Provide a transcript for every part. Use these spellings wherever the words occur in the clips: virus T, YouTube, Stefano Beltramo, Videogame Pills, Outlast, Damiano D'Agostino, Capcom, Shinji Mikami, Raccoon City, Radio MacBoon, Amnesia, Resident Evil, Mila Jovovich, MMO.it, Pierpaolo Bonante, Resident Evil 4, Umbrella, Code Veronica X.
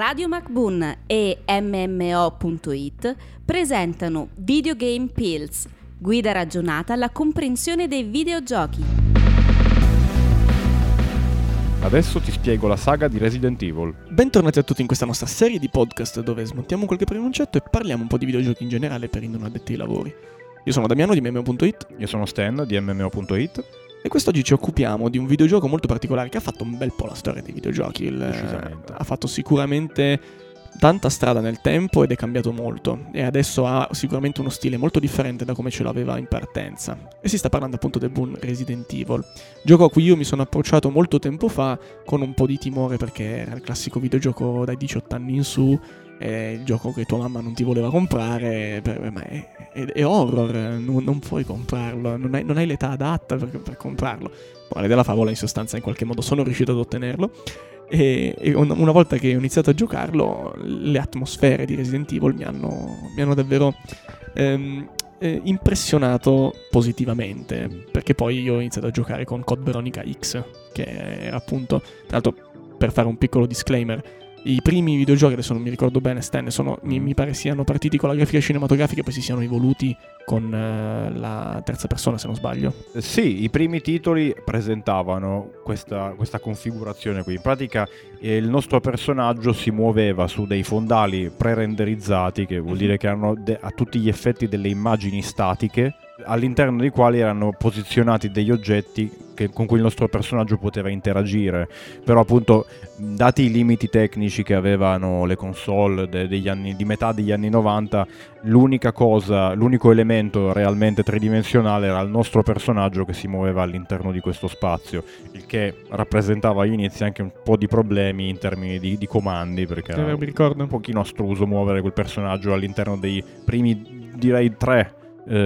Radio MacBoon e MMO.it presentano Videogame Pills, guida ragionata alla comprensione dei videogiochi. Adesso ti spiego la saga di Resident Evil. Bentornati a tutti in questa nostra serie di podcast dove smontiamo qualche pronuncietto e parliamo un po' di videogiochi in generale per i non addetti ai lavori. Io sono Damiano di MMO.it. Io sono Stan di MMO.it. E quest'oggi ci occupiamo di un videogioco molto particolare che ha fatto un bel po' la storia dei videogiochi. Ha fatto sicuramente tanta strada nel tempo ed è cambiato molto. E adesso ha sicuramente uno stile molto differente da come ce l'aveva in partenza. E si sta parlando appunto del buon Resident Evil, gioco a cui io mi sono approcciato molto tempo fa con un po' di timore, perché era il classico videogioco dai 18 anni in su, il gioco che tua mamma non ti voleva comprare, ma è horror, non puoi comprarlo, non hai l'età adatta per comprarlo. Morale della favola, in sostanza, in qualche modo sono riuscito ad ottenerlo e una volta che ho iniziato a giocarlo, le atmosfere di Resident Evil mi hanno davvero impressionato positivamente, perché poi io ho iniziato a giocare con Code Veronica X, che era appunto, tra l'altro, per fare un piccolo disclaimer, i primi videogiochi, adesso non mi ricordo bene, mi pare siano partiti con la grafica cinematografica e poi si siano evoluti con la terza persona, se non sbaglio. Sì, i primi titoli presentavano questa configurazione qui. In pratica il nostro personaggio si muoveva su dei fondali pre-renderizzati, che vuol dire che hanno a tutti gli effetti delle immagini statiche, all'interno dei quali erano posizionati degli oggetti con cui il nostro personaggio poteva interagire. Però appunto, dati i limiti tecnici che avevano le console di metà degli anni 90, l'unico elemento realmente tridimensionale era il nostro personaggio che si muoveva all'interno di questo spazio, il che rappresentava agli inizi anche un po' di problemi in termini di comandi, perché era un pochino astruso muovere quel personaggio all'interno dei primi, direi, tre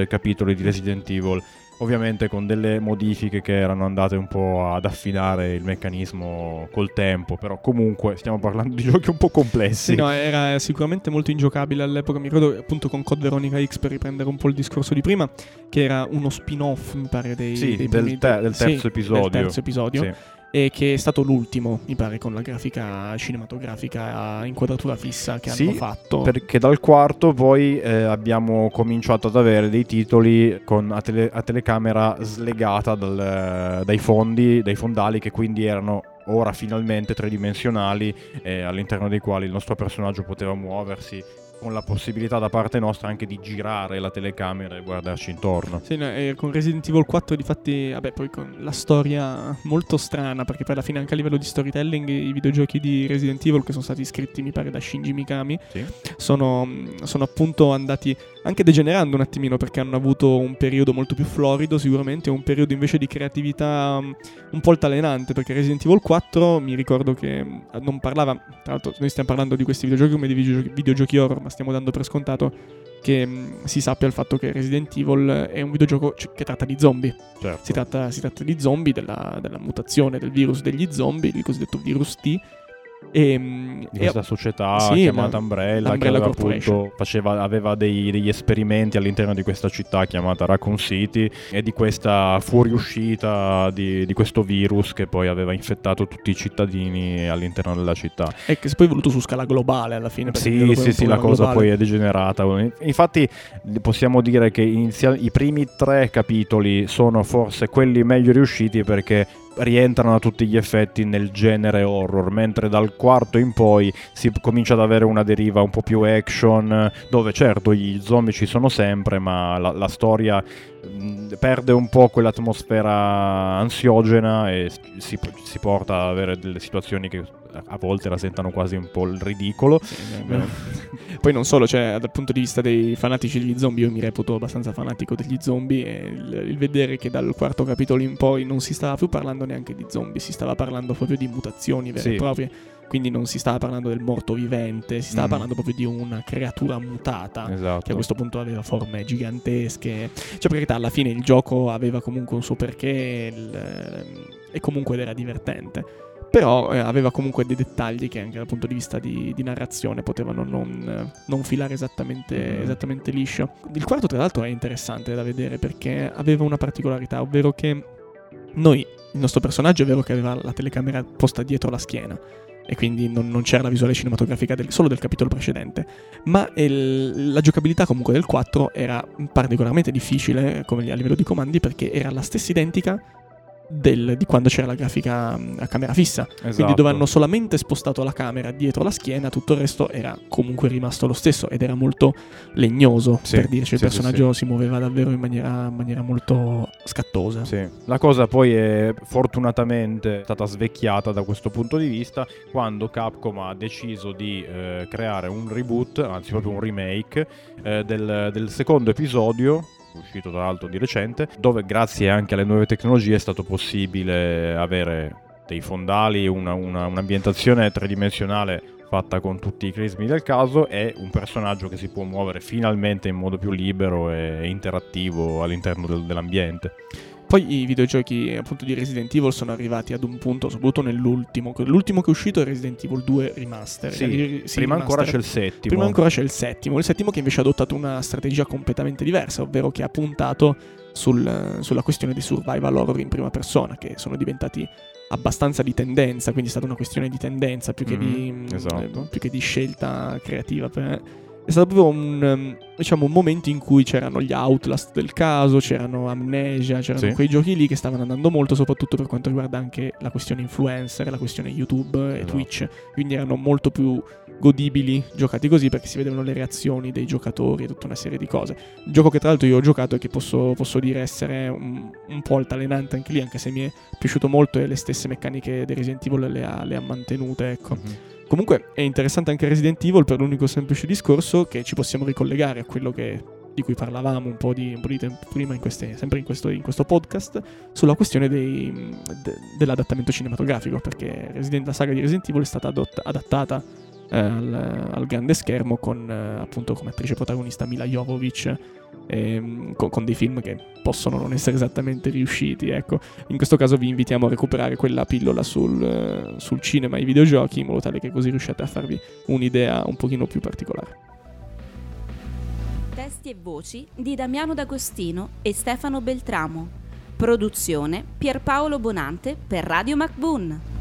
capitoli di Resident Evil, ovviamente con delle modifiche che erano andate un po' ad affinare il meccanismo col tempo. Però comunque stiamo parlando di giochi un po' complessi. Sì, no, era sicuramente molto ingiocabile all'epoca. Mi ricordo appunto con Code Veronica X, per riprendere un po' il discorso di prima, che era uno spin-off, mi pare, del terzo episodio. Sì. E che è stato l'ultimo, mi pare, con la grafica cinematografica in quadratura fissa che hanno fatto. Perché dal quarto poi abbiamo cominciato ad avere dei titoli con a telecamera slegata dai fondali, che quindi erano ora finalmente tridimensionali, all'interno dei quali il nostro personaggio poteva muoversi, con la possibilità da parte nostra anche di girare la telecamera e guardarci intorno. Sì, no, con Resident Evil 4 difatti, poi con la storia molto strana, perché poi alla fine anche a livello di storytelling i videogiochi di Resident Evil, che sono stati scritti mi pare da Shinji Mikami, sì, sono appunto andati anche degenerando un attimino, perché hanno avuto un periodo molto più florido sicuramente, un periodo invece di creatività un po' altalenante, perché Resident Evil 4 mi ricordo che non parlava, tra l'altro noi stiamo parlando di questi videogiochi come di videogiochi horror, ma stiamo dando per scontato che si sappia il fatto che Resident Evil è un videogioco che tratta di zombie. Certo. Si tratta di zombie, della mutazione del virus degli zombie, il cosiddetto virus T. Di questa società chiamata Umbrella che aveva degli esperimenti all'interno di questa città chiamata Raccoon City, e di questa fuoriuscita di questo virus che poi aveva infettato tutti i cittadini all'interno della città, e che si è poi evoluto su scala globale alla fine. La cosa globale poi è degenerata. Infatti possiamo dire che i primi tre capitoli sono forse quelli meglio riusciti, perché rientrano a tutti gli effetti nel genere horror, mentre dal quarto in poi si comincia ad avere una deriva un po' più action, dove certo gli zombie ci sono sempre, ma la storia perde un po' quell'atmosfera ansiogena e si porta ad avere delle situazioni che a volte la sentano quasi un po' il ridicolo. Poi non solo, cioè, dal punto di vista dei fanatici degli zombie, io mi reputo abbastanza fanatico degli zombie, e il vedere che dal quarto capitolo in poi non si stava più parlando neanche di zombie, si stava parlando proprio di mutazioni vere e proprie. Quindi non si stava parlando del morto vivente, si stava parlando proprio di una creatura mutata, esatto, che a questo punto aveva forme gigantesche. Cioè, per realtà alla fine il gioco aveva comunque un suo perché e comunque era divertente. Però aveva comunque dei dettagli che anche dal punto di vista di narrazione potevano non filare esattamente liscio. Il quarto, tra l'altro, è interessante da vedere, perché aveva una particolarità, ovvero che il nostro personaggio è vero che aveva la telecamera posta dietro la schiena, e quindi non c'era la visuale cinematografica solo del capitolo precedente, ma la giocabilità comunque del 4 era particolarmente difficile come a livello di comandi, perché era la stessa identica di quando c'era la grafica a camera fissa. Esatto. Quindi dove hanno solamente spostato la camera dietro la schiena, tutto il resto era comunque rimasto lo stesso ed era molto legnoso, sì, per dirci, sì, il personaggio sì. Si muoveva davvero in maniera molto scattosa. Sì. La cosa poi è fortunatamente stata svecchiata da questo punto di vista quando Capcom ha deciso di creare un reboot, anzi proprio un remake del secondo episodio, uscito tra l'altro di recente, dove grazie anche alle nuove tecnologie è stato possibile avere dei fondali, un'ambientazione tridimensionale fatta con tutti i crismi del caso e un personaggio che si può muovere finalmente in modo più libero e interattivo all'interno dell'ambiente. Poi i videogiochi appunto di Resident Evil sono arrivati ad un punto, soprattutto l'ultimo che è uscito è Resident Evil 2 Remaster. Prima ancora c'è il settimo che invece ha adottato una strategia completamente diversa, ovvero che ha puntato sulla questione dei survival horror in prima persona, che sono diventati abbastanza di tendenza, quindi è stata una questione di tendenza più che di scelta creativa. È stato proprio un momento in cui c'erano gli Outlast del caso, c'erano Amnesia, c'erano quei giochi lì che stavano andando molto, soprattutto per quanto riguarda anche la questione influencer, la questione YouTube e Twitch, quindi erano molto più godibili giocati così, perché si vedevano le reazioni dei giocatori e tutta una serie di cose. Un gioco che tra l'altro io ho giocato e che posso dire essere un po' altalenante anche lì, anche se mi è piaciuto molto e le stesse meccaniche di Resident Evil le ha mantenute, ecco. Mm-hmm. Comunque è interessante anche Resident Evil per l'unico semplice discorso che ci possiamo ricollegare a quello di cui parlavamo un po' di tempo prima in questo podcast, sulla questione dell'adattamento cinematografico, perché la saga di Resident Evil è stata adattata al grande schermo con appunto come attrice protagonista Mila Jovovich, con dei film che possono non essere esattamente riusciti, ecco. In questo caso vi invitiamo a recuperare quella pillola sul cinema e i videogiochi, in modo tale che così riusciate a farvi un'idea un pochino più particolare. Testi e voci di Damiano D'Agostino e Stefano Beltramo. Produzione Pierpaolo Bonante per Radio MacBoon.